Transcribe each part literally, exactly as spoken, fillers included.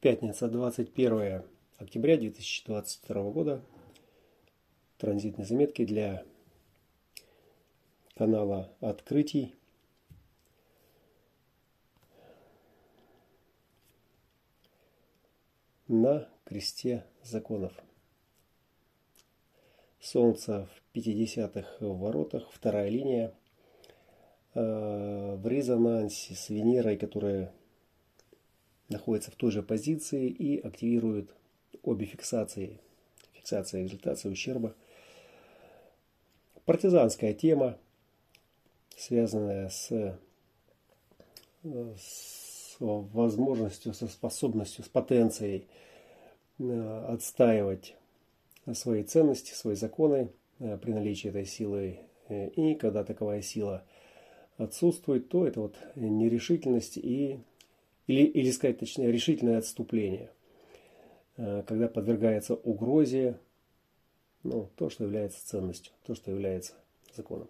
Пятница, двадцать первое октября две тысячи двадцать второго года. Транзитные заметки для канала Открытий. На кресте законов. Солнце в пятидесятых воротах, вторая линия. В резонансе с Венерой, которая находится в той же позиции и активирует обе фиксации. Фиксация результата, ущерба. Партизанская тема, связанная с, с возможностью, со способностью, с потенцией отстаивать свои ценности, свои законы при наличии этой силы. И когда таковая сила отсутствует, то это вот нерешительность и Или, или сказать точнее, решительное отступление, когда подвергается угрозе, ну, то, что является ценностью, то, что является законом.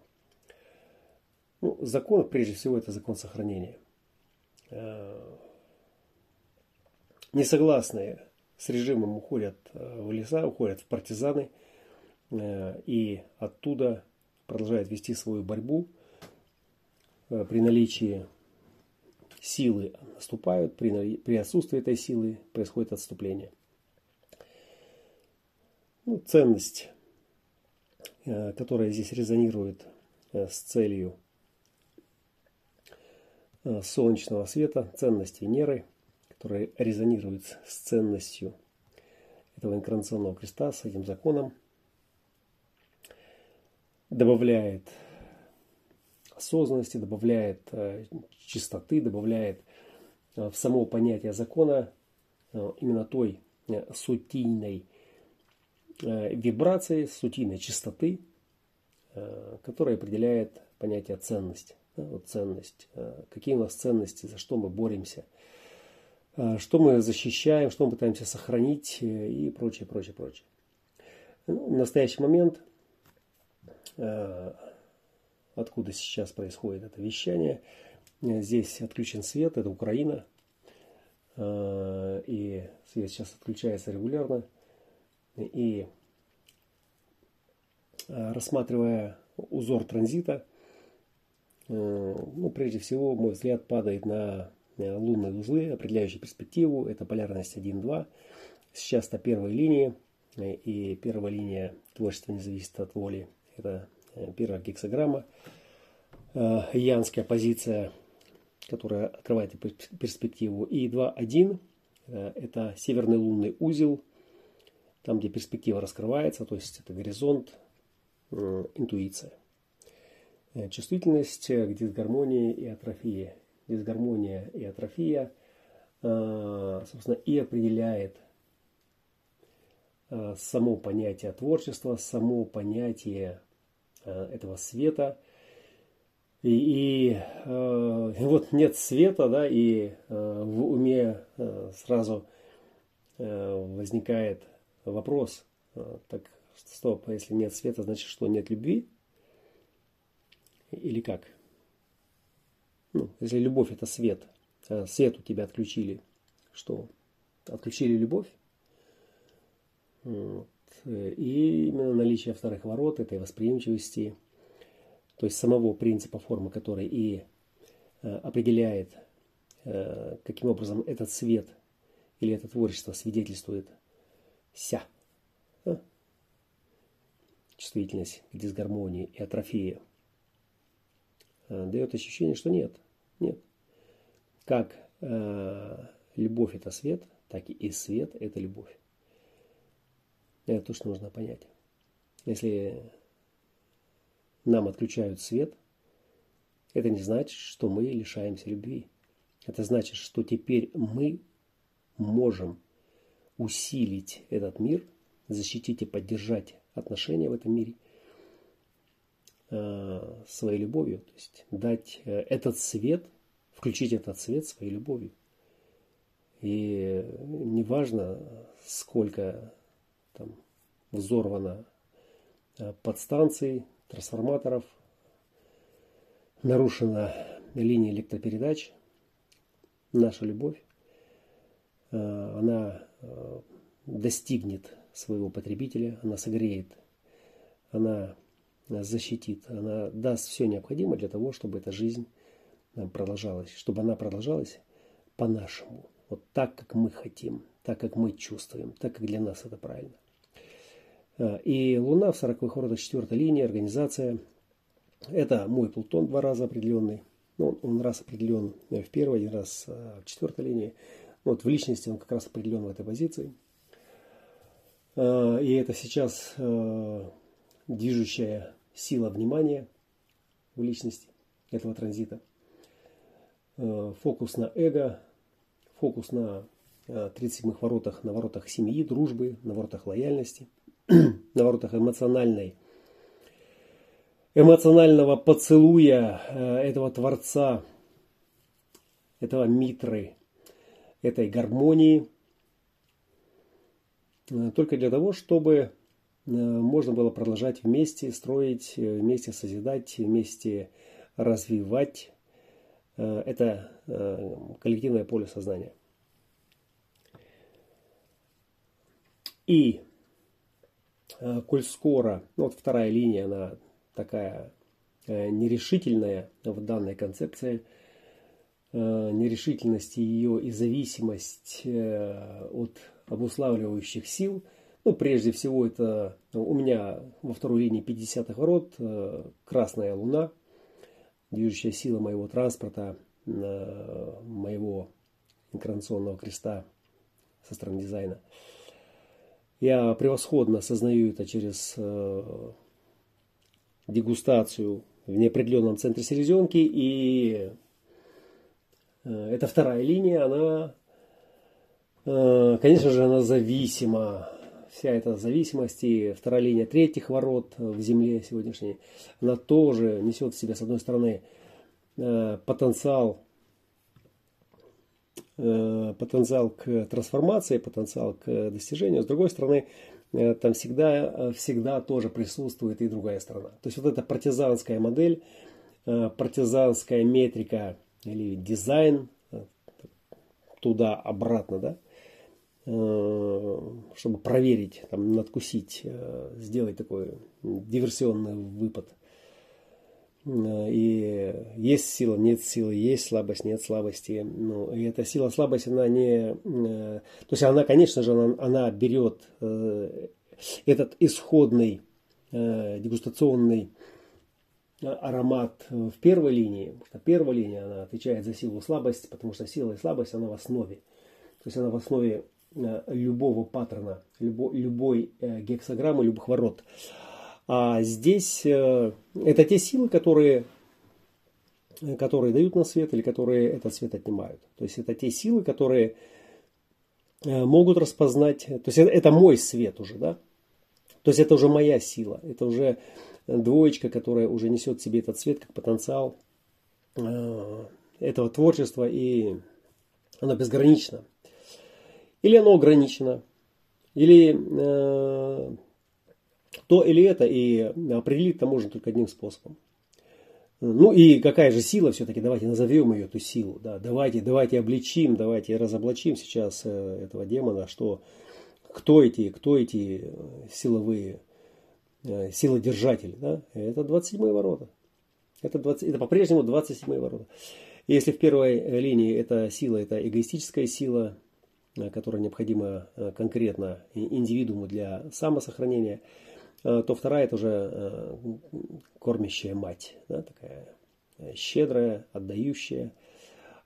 Ну, закон, прежде всего, это закон сохранения. Несогласные с режимом уходят в леса, уходят в партизаны и оттуда продолжают вести свою борьбу при наличии силы наступают, при, при отсутствии этой силы происходит отступление. Ну, ценность, которая здесь резонирует с целью солнечного света, ценность Венеры, которая резонирует с ценностью этого инкарнационного креста, с этим законом, добавляет осознанности, добавляет чистоты, добавляет в само понятие закона именно той сутийной вибрации, сутийной чистоты, которая определяет понятие ценность. Вот ценность. Какие у нас ценности, за что мы боремся, что мы защищаем, что мы пытаемся сохранить и прочее, прочее, прочее. В настоящий момент, откуда сейчас происходит это вещание. Здесь отключен свет, это Украина. И свет сейчас отключается регулярно. И рассматривая узор транзита, ну, прежде всего, мой взгляд падает на лунные узлы, определяющие перспективу. Это полярность один-два. Сейчас на первой линии. И первая линия творчества не зависит от воли. Это первая гексаграмма, янская позиция, которая открывает перспективу. И два один это северный лунный узел, там, где перспектива раскрывается, то есть это горизонт, интуиция. Чувствительность к дисгармонии и атрофии. Дисгармония и атрофия, собственно, и определяет само понятие творчества, само понятие этого света. И, и э, вот нет света, да, и э, в уме э, сразу э, возникает вопрос, э, так, стоп, а если нет света, значит, что нет любви? Или как? Ну, если любовь это свет, а свет у тебя отключили, что? Отключили любовь? Вот. И именно наличие вторых ворот, этой восприимчивости, то есть самого принципа формы, который и определяет, каким образом этот свет или это творчество свидетельствует ся. Чувствительность к дисгармонии и атрофии дает ощущение, что нет. Нет. Как любовь это свет, так и свет это любовь. Это то, что нужно понять. Если нам отключают свет, это не значит, что мы лишаемся любви. Это значит, что теперь мы можем усилить этот мир, защитить и поддержать отношения в этом мире своей любовью. То есть дать этот свет, включить этот свет своей любовью. И неважно, сколько там взорвано подстанций, трансформаторов, нарушена линия электропередач. Наша любовь она достигнет своего потребителя, она согреет, она защитит, она даст все необходимое для того, чтобы эта жизнь продолжалась, чтобы она продолжалась по-нашему, вот так, как мы хотим, так, как мы чувствуем, так, как для нас это правильно. И Луна в сороковых родах, четвёртой линии, организация. Это мой Плутон два раза определенный. Он, он раз определен в первой, один раз в четвертой линии. Вот в личности он как раз определен в этой позиции. И это сейчас движущая сила внимания в личности этого транзита. Фокус на эго, фокус на тридцать седьмых воротах, на воротах семьи, дружбы, на воротах лояльности, на воротах эмоциональной, эмоционального поцелуя этого Творца, этого Митры, этой гармонии, только для того, чтобы можно было продолжать вместе строить, вместе созидать, вместе развивать это коллективное поле сознания. И коль скоро, вот вторая линия, она такая нерешительная в данной концепции, нерешительность ее и зависимость от обуславливающих сил. Ну, прежде всего, это у меня во второй линии пятидесятых ворот красная луна, движущая сила моего транспорта, моего инкарнационного креста со стороны дизайна. Я превосходно осознаю это через дегустацию в неопределенном центре селезенки, и эта вторая линия, она, конечно же, она зависима. Вся эта зависимость и вторая линия третьих ворот в Земле сегодняшней, она тоже несет в себе, с одной стороны, потенциал, потенциал к трансформации, потенциал к достижению, с другой стороны, там всегда, всегда тоже присутствует и другая сторона. То есть вот эта партизанская модель, партизанская метрика или дизайн, туда-обратно, да, чтобы проверить, там, надкусить, сделать такой диверсионный выпад. И есть сила, нет силы, есть слабость, нет слабости. Ну, и эта сила, слабость, она не... То есть она, конечно же, она, она берет этот исходный дегустационный аромат в первой линии. Потому что первая линия, она отвечает за силу и слабость, потому что сила и слабость, она в основе. То есть она в основе любого паттерна, любой, любой гексограммы, любых ворот. А здесь э, это те силы, которые, которые дают нам свет или которые этот свет отнимают. То есть это те силы, которые э, могут распознать. То есть это, это мой свет уже, да? То есть это уже моя сила. Это уже двоечка, которая уже несет в себе этот свет как потенциал э, этого творчества. И оно безгранично. Или оно ограничено. Или... Э, то или это, и определить-то можно только одним способом. Ну и какая же сила все-таки, давайте назовем ее, эту силу. Да, давайте, давайте обличим, давайте разоблачим сейчас этого демона, что кто эти, кто эти силовые, силодержатели. Да? Это двадцать седьмые ворота. Это, это по-прежнему двадцать седьмые ворота. Если в первой линии эта сила, это эгоистическая сила, которая необходима конкретно индивидууму для самосохранения, то вторая – это уже кормящая мать, да, такая щедрая, отдающая,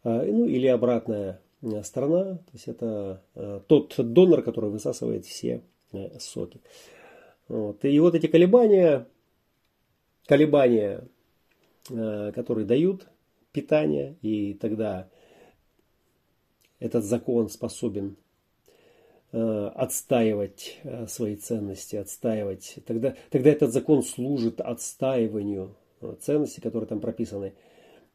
ну или обратная сторона, то есть это тот донор, который высасывает все соки. Вот. И вот эти колебания, колебания, которые дают питание, и тогда этот закон способен отстаивать свои ценности, отстаивать. Тогда, тогда этот закон служит отстаиванию ценностей, которые там прописаны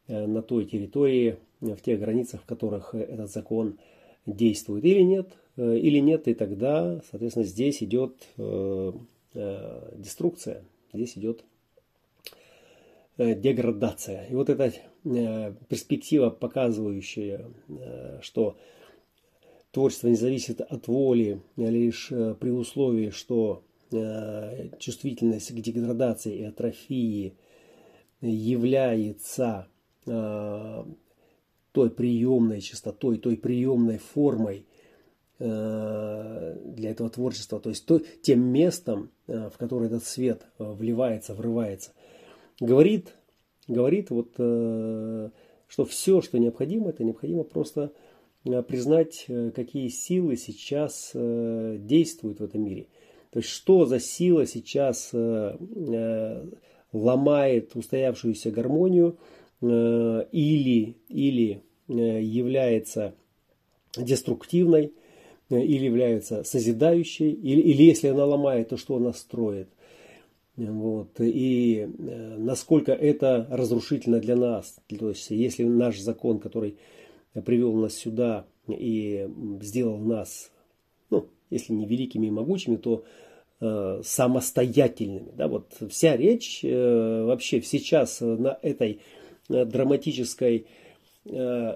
на той территории, в тех границах, в которых этот закон действует. Или нет, или нет, и тогда, соответственно, здесь идет деструкция, здесь идет деградация. И вот эта перспектива, показывающая, что творчество не зависит от воли, лишь при условии, что чувствительность к деградации и атрофии является той приемной частотой, той приемной формой для этого творчества, то есть тем местом, в которое этот свет вливается, врывается. Говорит, говорит вот, что все, что необходимо, это необходимо просто признать, какие силы сейчас действуют в этом мире. То есть что за сила сейчас ломает устоявшуюся гармонию или, или является деструктивной, или является созидающей, или, или если она ломает, то что она строит. Вот. И насколько это разрушительно для нас. То есть если наш закон, который привел нас сюда и сделал нас, ну, если не великими и могучими, то э, самостоятельными. Да? Вот вся речь э, вообще сейчас на этой э, драматической э,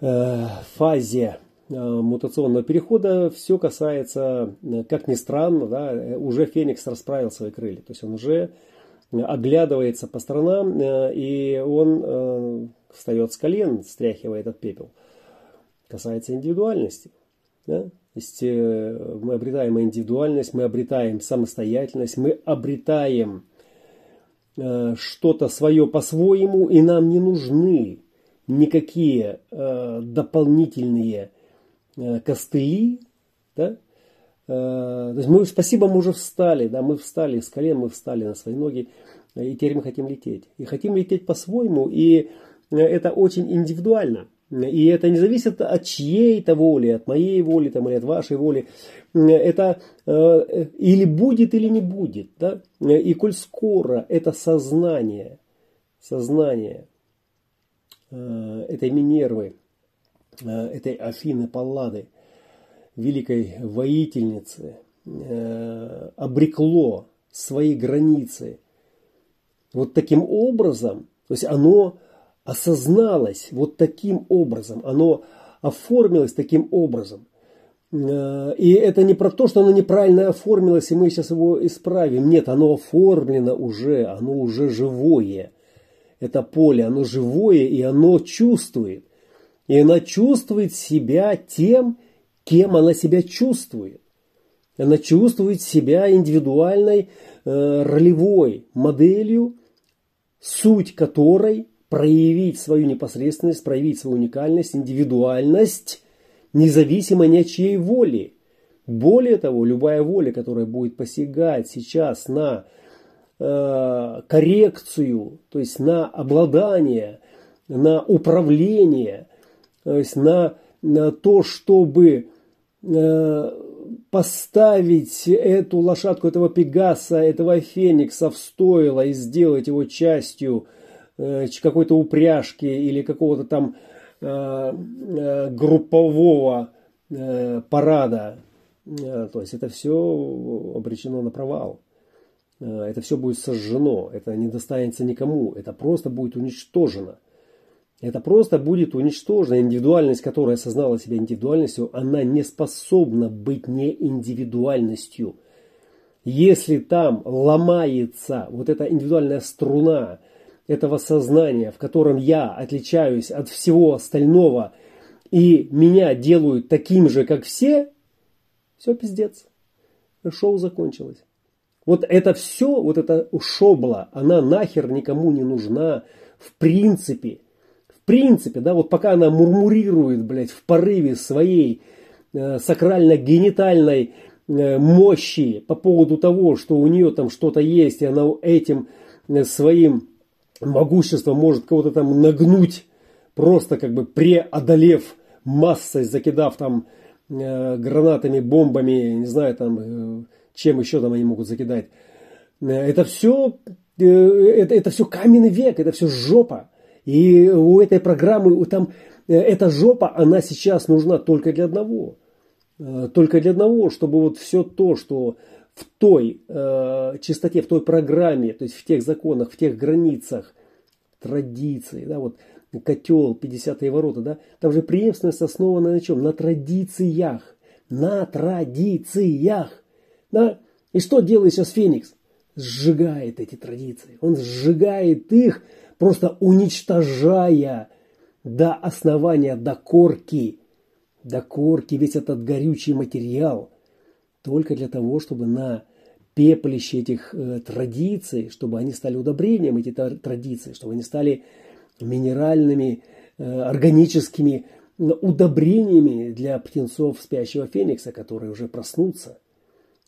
э, фазе мутационного перехода все касается, как ни странно, да, уже Феникс расправил свои крылья. То есть он уже оглядывается по сторонам, и он встает с колен, стряхивая этот пепел. Касается индивидуальности. Да? То есть мы обретаем индивидуальность, мы обретаем самостоятельность, мы обретаем что-то свое по-своему, и нам не нужны никакие дополнительные костыли, да? То есть мы, спасибо, мы уже встали, да, мы встали с колен, мы встали на свои ноги, и теперь мы хотим лететь. И хотим лететь по-своему, и это очень индивидуально. И это не зависит от чьей-то воли, от моей воли там, или от вашей воли. Это или будет, или не будет. Да? И коль скоро это сознание, сознание этой Минервы, этой Афины Паллады, великой воительницы, обрекло свои границы. Вот таким образом, то есть оно осозналось вот таким образом, оно оформилось таким образом. И это не про то, что оно неправильно оформилось, и мы сейчас его исправим. Нет, оно оформлено уже, оно уже живое. Это поле, оно живое, и оно чувствует. И она чувствует себя тем, кем она себя чувствует. Она чувствует себя индивидуальной э, ролевой моделью, суть которой проявить свою непосредственность, проявить свою уникальность, индивидуальность, независимо ни от чьей воли. Более того, любая воля, которая будет посягать сейчас на э, коррекцию, то есть на обладание, на управление, то есть на, на то, чтобы э, поставить эту лошадку, этого пегаса, этого феникса в стойло и сделать его частью э, какой-то упряжки или какого-то там э, э, группового э, парада. Э, то есть это все обречено на провал. Э, это все будет сожжено, это не достанется никому, это просто будет уничтожено. Это просто будет уничтожена индивидуальность, которая осознала себя индивидуальностью, она не способна быть не индивидуальностью. Если там ломается вот эта индивидуальная струна этого сознания, в котором я отличаюсь от всего остального, и меня делают таким же, как все, все пиздец. Шоу закончилось. Вот это все, вот эта шобла, она нахер никому не нужна в принципе. В принципе, да, вот пока она мурмурирует, блядь, в порыве своей э, сакрально-генитальной э, мощи по поводу того, что у нее там что-то есть, и она этим э, своим могуществом может кого-то там нагнуть, просто как бы преодолев массой, закидав там э, гранатами, бомбами, не знаю там, э, чем еще там они могут закидать. Это все, э, это, это все каменный век, это все жопа. И у этой программы, у там, эта жопа, она сейчас нужна только для одного. Только для одного, чтобы вот все то, что в той э, чистоте, в той программе, то есть в тех законах, в тех границах, традиции, да, вот, котел, пятидесятые ворота, да, там же преемственность основана на чем? На традициях. На традициях. Да? И что делает сейчас Феникс? Сжигает эти традиции. Он сжигает их, просто уничтожая до основания, до корки. До корки весь этот горючий материал. Только для того, чтобы на пепелище этих э, традиций, чтобы они стали удобрением, эти традиции, чтобы они стали минеральными, э, органическими э, удобрениями для птенцов спящего феникса, которые уже проснутся.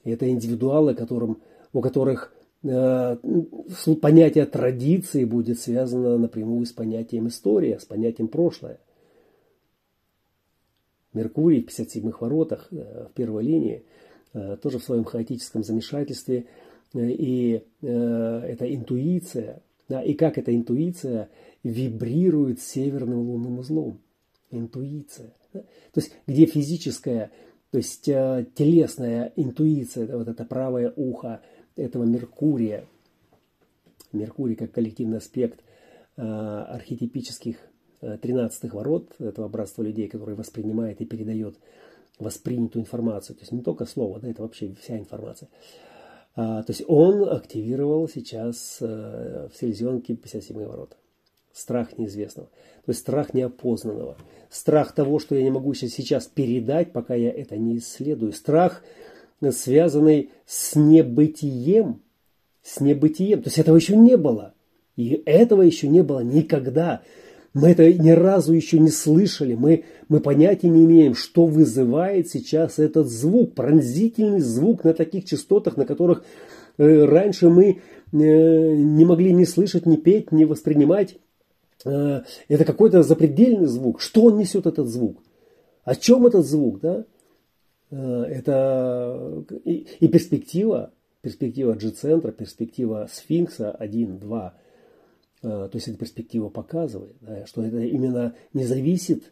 Это индивидуалы, которым, у которых э, понятие традиции будет связано напрямую с понятием история, с понятием прошлое. Меркурий в пятьдесят седьмых воротах, э, в первой линии, тоже в своем хаотическом замешательстве, и э, это интуиция, да, и как эта интуиция вибрирует северным лунным узлом. Интуиция. Да? То есть, где физическая, то есть э, телесная интуиция, вот это правое ухо этого Меркурия. Меркурий как коллективный аспект э, архетипических э, тринадцатых ворот, этого братства людей, которые воспринимает и передает воспринятую информацию, то есть не только слово, да, это вообще вся информация. А, то есть он активировал сейчас а, в селезенке пятьдесят седьмые ворота. Страх неизвестного, то есть страх неопознанного, страх того, что я не могу сейчас передать, пока я это не исследую, страх, связанный с небытием, с небытием, то есть этого еще не было, и этого еще не было никогда. Мы это ни разу еще не слышали, мы, мы понятия не имеем, что вызывает сейчас этот звук, пронзительный звук на таких частотах, на которых э, раньше мы э, не могли ни слышать, ни петь, ни воспринимать. Э, это какой-то запредельный звук. Что он несет, этот звук? О чем этот звук? Да? Э, это и, и перспектива, перспектива G-центра, перспектива сфинкса один, два. То есть эта перспектива показывает, да, что это именно не зависит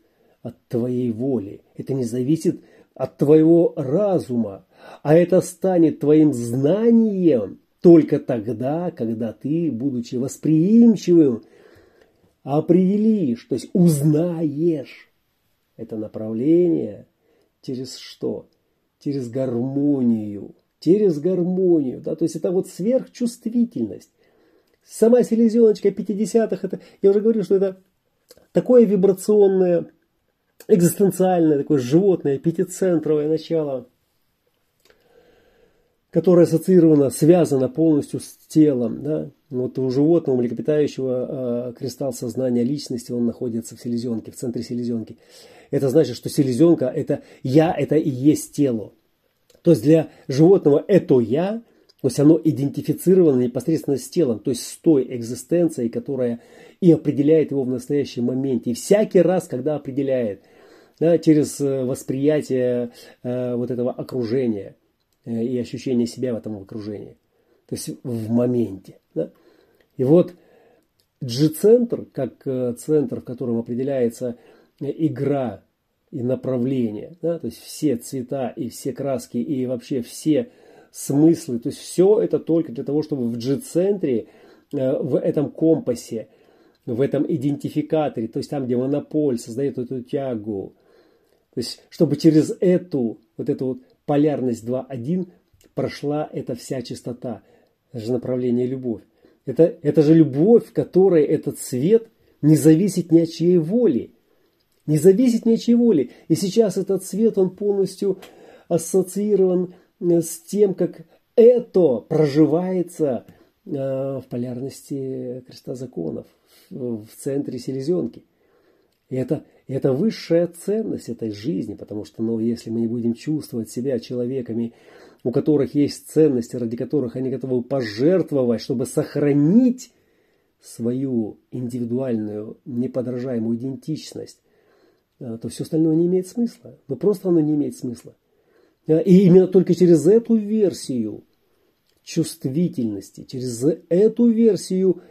от твоей воли, это не зависит от твоего разума, а это станет твоим знанием только тогда, когда ты, будучи восприимчивым, определишь, то есть узнаешь это направление через что? Через гармонию, через гармонию, да, то есть это вот сверхчувствительность. Сама селезеночка пятидесятых, это, я уже говорил, что это такое вибрационное, экзистенциальное, такое животное, пятицентровое начало, которое ассоциировано, связано полностью с телом. Да? Вот у животного, млекопитающего, кристалл сознания личности, он находится в селезенке, в центре селезенки. Это значит, что селезенка, это я, это и есть тело. То есть для животного это я. То есть оно идентифицировано непосредственно с телом, то есть с той экзистенцией, которая и определяет его в настоящем моменте. И всякий раз, когда определяет, да, через восприятие э, вот этого окружения э, и ощущение себя в этом окружении, то есть в моменте. Да. И вот G-центр, как э, центр, в котором определяется э, игра и направление, да, то есть все цвета и все краски и вообще все смыслы, то есть все это только для того, чтобы в G-центре, в этом компасе, в этом идентификаторе, то есть там, где монополь создает эту тягу, то есть чтобы через эту, вот эту вот полярность два один прошла эта вся чистота, это же направление любовь. Это, это же любовь, в которой этот свет не зависит ни от чьей воли, не зависит ни от чьей воли. И сейчас этот свет, он полностью ассоциирован с тем, как это проживается э, в полярности креста законов, в, в центре селезенки. И это, это высшая ценность этой жизни, потому что, ну, если мы не будем чувствовать себя человеками, у которых есть ценности, ради которых они готовы пожертвовать, чтобы сохранить свою индивидуальную, неподражаемую идентичность, э, то все остальное не имеет смысла. Ну, просто оно не имеет смысла. И именно только через эту версию чувствительности, через эту версию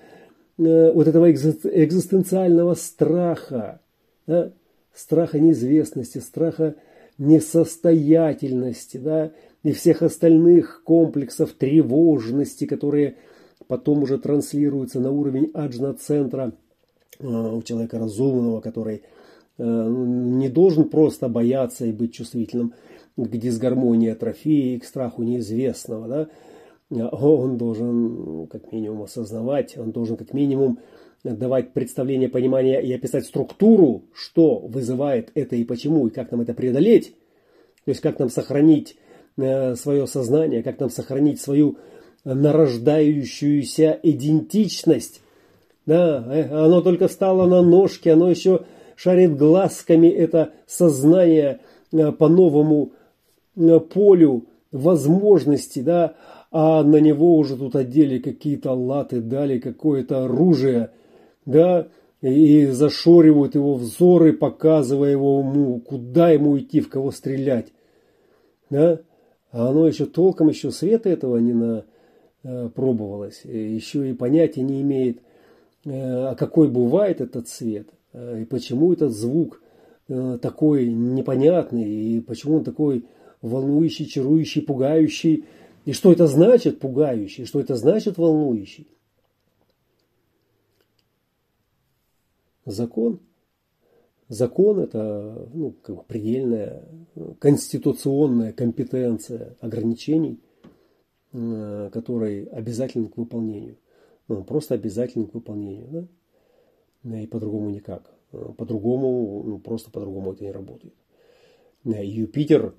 э, вот этого экзистенциального страха, да, страха неизвестности, страха несостоятельности, да, и всех остальных комплексов тревожности, которые потом уже транслируются на уровень аджна-центра у человека разумного, который не должен просто бояться и быть чувствительным к дисгармонии, атрофии, к страху неизвестного. Да? Он должен как минимум осознавать, он должен как минимум давать представление, понимание и описать структуру, что вызывает это и почему, и как нам это преодолеть. То есть как нам сохранить свое сознание, как нам сохранить свою нарождающуюся идентичность. Да, оно только встало на ножки, оно еще шарит глазками, это сознание по новому полю возможностей, да, а на него уже тут одели какие-то латы, дали какое-то оружие, да, и зашоривают его взоры, показывая его уму, куда ему идти, в кого стрелять, да, а оно еще толком еще света этого не напробовалось, еще и понятия не имеет, а какой бывает этот свет, и почему этот звук такой непонятный, и почему он такой волнующий, чарующий, пугающий, и что это значит пугающий, что это значит волнующий. Закон. Закон – это ну, как бы предельная конституционная компетенция ограничений, которые обязательны к выполнению. Ну, просто обязательно к выполнению, да? И по-другому никак. По-другому, ну, просто по-другому это не работает. Юпитер,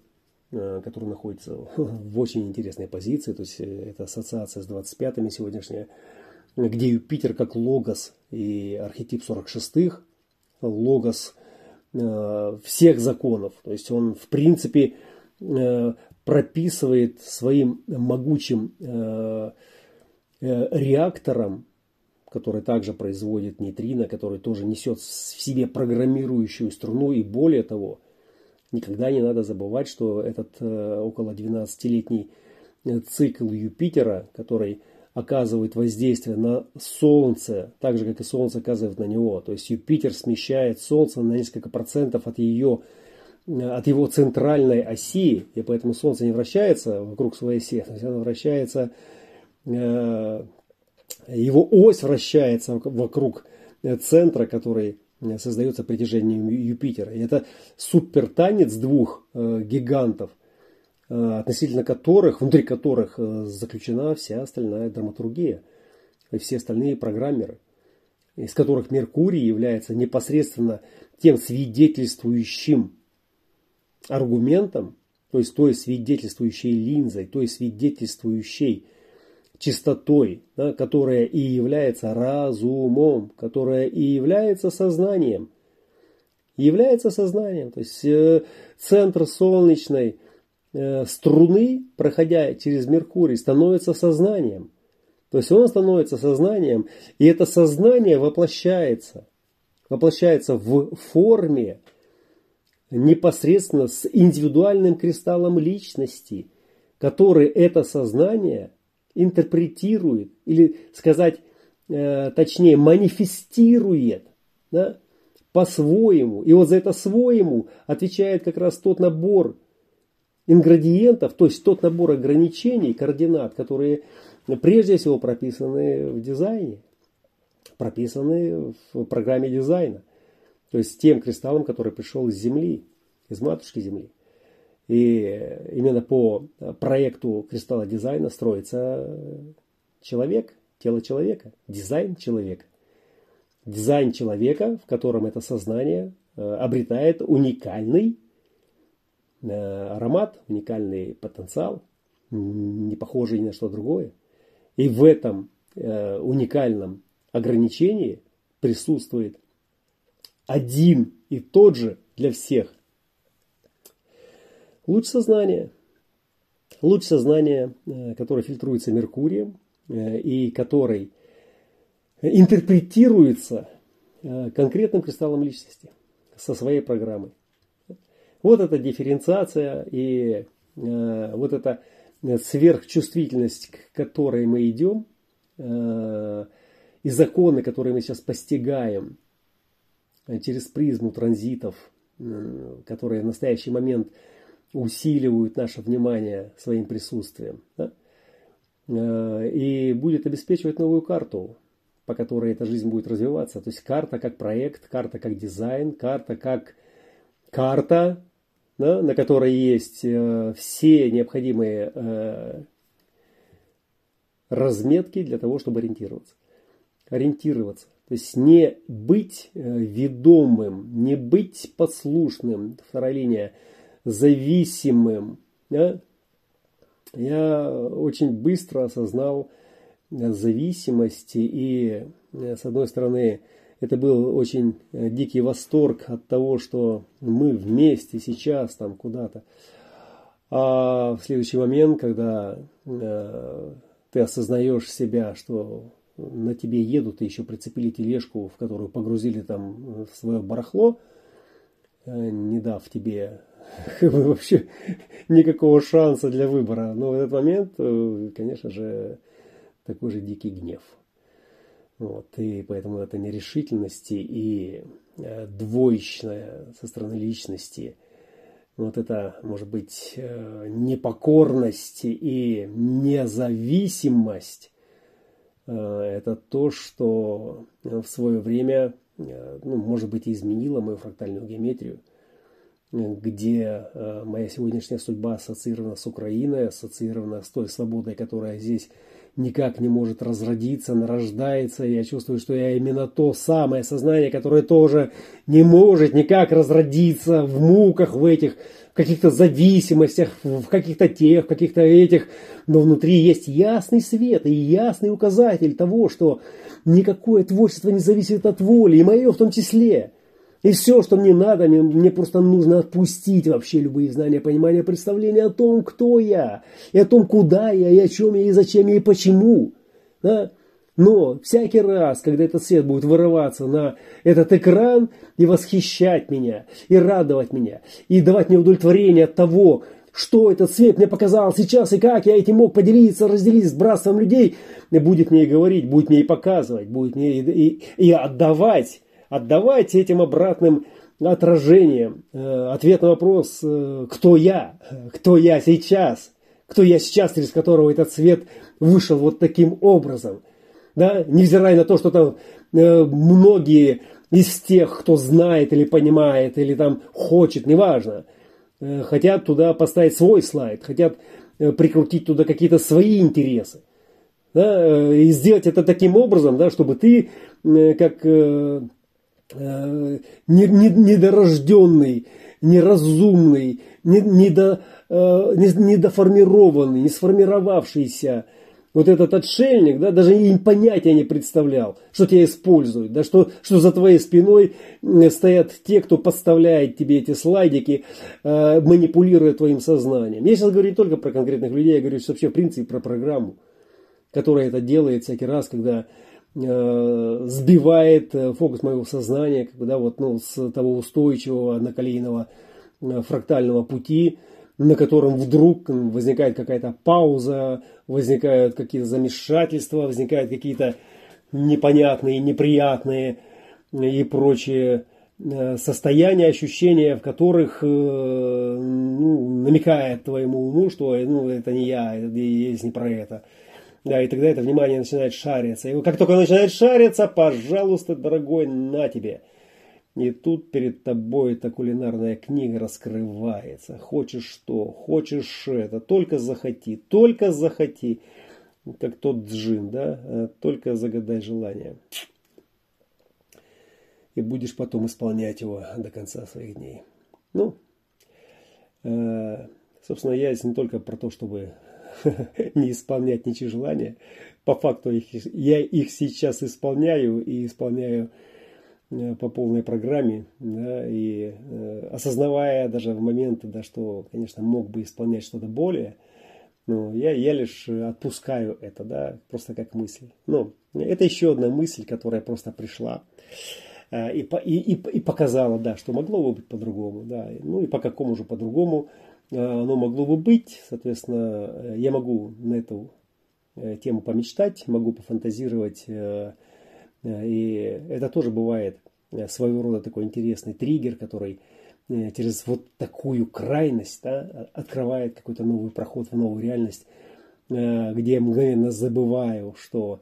который находится в очень интересной позиции, то есть это ассоциация с двадцать пятыми сегодняшняя, где Юпитер как логос и архетип сорок шестых, логос всех законов, то есть он в принципе прописывает своим могучим реактором, который также производит нейтрино, который тоже несет в себе программирующую струну. И более того, никогда не надо забывать, что этот э, около двенадцатилетний цикл Юпитера, который оказывает воздействие на Солнце, так же, как и Солнце оказывает на него. То есть Юпитер смещает Солнце на несколько процентов от, ее, от его центральной оси, и поэтому Солнце не вращается вокруг своей оси, оно вращается... Его ось вращается вокруг центра, который создается притяжением Юпитера. И это супертанец двух гигантов, относительно которых, внутри которых заключена вся остальная драматургия и все остальные программеры, из которых Меркурий является непосредственно тем свидетельствующим аргументом, то есть той свидетельствующей линзой, той свидетельствующей чистотой, да, которая и является разумом, которая и является сознанием. Является сознанием. То есть э, центр солнечной э, струны, проходя через Меркурий, становится сознанием. То есть он становится сознанием, и это сознание воплощается. Воплощается в форме непосредственно с индивидуальным кристаллом личности, который это сознание... интерпретирует, или сказать э, точнее, манифестирует, да, по-своему. И вот за это своему отвечает как раз тот набор ингредиентов, то есть тот набор ограничений, координат, которые прежде всего прописаны в дизайне, прописаны в программе дизайна, то есть тем кристаллом, который пришел из Земли, из матушки Земли. И именно по проекту кристалла дизайна строится человек, тело человека, дизайн человека. Дизайн человека, в котором это сознание обретает уникальный аромат, уникальный потенциал, не похожий ни на что другое. И в этом уникальном ограничении присутствует один и тот же для всех. Луч сознания, луч сознания, который фильтруется Меркурием и который интерпретируется конкретным кристаллом личности со своей программой. Вот эта дифференциация и вот эта сверхчувствительность, к которой мы идем, и законы, которые мы сейчас постигаем через призму транзитов, которые в настоящий момент усиливают наше внимание своим присутствием, да? И будет обеспечивать новую карту, по которой эта жизнь будет развиваться. То есть карта как проект, карта как дизайн, карта как карта, да, на которой есть э, все необходимые э, разметки для того, чтобы ориентироваться. Ориентироваться. То есть не быть ведомым, не быть послушным, вторая линия, зависимым. Да? Я очень быстро осознал зависимость, и, с одной стороны, это был очень дикий восторг от того, что мы вместе сейчас там куда-то. А в следующий момент, когда э, ты осознаешь себя, что на тебе едут и еще прицепили тележку, в которую погрузили там в свое барахло, не дав тебе вообще никакого шанса для выбора. Но в этот момент, конечно же, такой же дикий гнев. Вот. И поэтому это нерешительность и двоичная со стороны личности. Вот это, может быть, непокорность и независимость. Это то, что в свое время, ну, может быть, и изменило мою фрактальную геометрию, где моя сегодняшняя судьба ассоциирована с Украиной, ассоциирована с той свободой, которая здесь никак не может разродиться, нарождается. Я чувствую, что я именно то самое сознание, которое тоже не может никак разродиться в муках, в этих, в каких-то зависимостях, в каких-то тех, в каких-то этих. Но внутри есть ясный свет и ясный указатель того, что никакое творчество не зависит от воли, и мое в том числе. И все, что мне надо, мне, мне просто нужно отпустить вообще любые знания, понимания, представления о том, кто я, и о том, куда я, и о чем я, и зачем я, и почему. Да? Но всякий раз, когда этот свет будет вырываться на этот экран и восхищать меня, и радовать меня, и давать мне удовлетворение от того, что этот свет мне показал сейчас, и как я этим мог поделиться, разделить с братством людей, будет мне и говорить, будет мне и показывать, будет мне и, и, и отдавать. Отдавать этим обратным отражением э, ответ на вопрос, э, кто я, кто я сейчас, кто я сейчас, через которого этот свет вышел вот таким образом. Да? Невзирая на то, что там э, многие из тех, кто знает или понимает, или там хочет, неважно, э, хотят туда поставить свой слайд, хотят э, прикрутить туда какие-то свои интересы. Да? Э, и сделать это таким образом, да, чтобы ты э, как... Э, недорожденный, неразумный, недо, недоформированный, не сформировавшийся вот этот отшельник, да, даже им понятия не представлял, что тебя используют, да, что, что за твоей спиной стоят те, кто подставляет тебе эти слайдики, э, манипулируя твоим сознанием. Я сейчас говорю не только про конкретных людей, я говорю вообще в принципе про программу, которая это делает всякий раз, когда сбивает фокус моего сознания, как бы, да, вот, ну, с того устойчивого одноколейного фрактального пути, на котором вдруг возникает какая-то пауза, возникают какие-то замешательства, возникают какие-то непонятные, неприятные и прочие состояния, ощущения, в которых, ну, намекает твоему уму, что, ну, это не я, это есть не про это. Да, и тогда это внимание начинает шариться. И как только оно начинает шариться, пожалуйста, дорогой, на тебе. И тут перед тобой эта кулинарная книга раскрывается. Хочешь что, хочешь это, только захоти, только захоти. Как тот джин, да? Только загадай желание. И будешь потом исполнять его до конца своих дней. Ну, э, собственно, я здесь не только про то, чтобы... не исполнять ничьи желания. По факту их, я их сейчас исполняю и исполняю по полной программе, да, и э, осознавая даже в моменты, да, что, конечно, мог бы исполнять что-то более, но я, я лишь отпускаю это, да, просто как мысль. Но это еще одна мысль, которая просто пришла э, и, и, и показала, да, что могло бы быть по-другому, да, ну и по какому же по-другому оно могло бы быть. Соответственно, я могу на эту тему помечтать, могу пофантазировать, и это тоже бывает своего рода такой интересный триггер, который через вот такую крайность, да, открывает какой-то новый проход в новую реальность, где я мгновенно забываю, что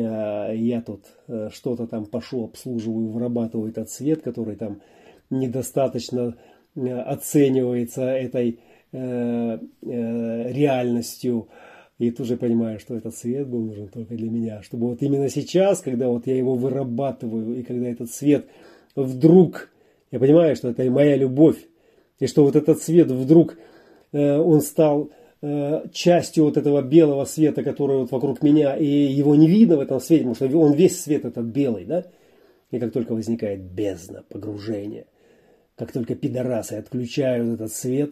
я тут что-то там пошел, обслуживаю, вырабатываю этот свет, который там недостаточно оценивается этой реальностью. И тут же понимаю, что этот свет был нужен только для меня. Чтобы вот именно сейчас, когда вот я его вырабатываю, и когда этот свет вдруг, я понимаю, что это и моя любовь, и что вот этот свет вдруг, э, он стал э, частью вот этого белого света, который вот вокруг меня, и его не видно в этом свете, потому что он весь свет этот белый, да? И как только возникает бездна, погружение, как только пидорасы отключают этот свет,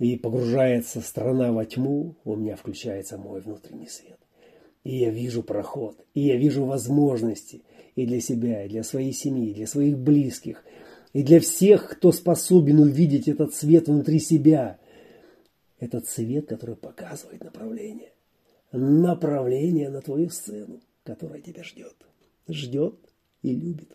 и погружается страна во тьму, у меня включается мой внутренний свет. И я вижу проход, и я вижу возможности и для себя, и для своей семьи, и для своих близких, и для всех, кто способен увидеть этот свет внутри себя. Этот свет, который показывает направление. Направление на твою сцену, которая тебя ждет. Ждет и любит.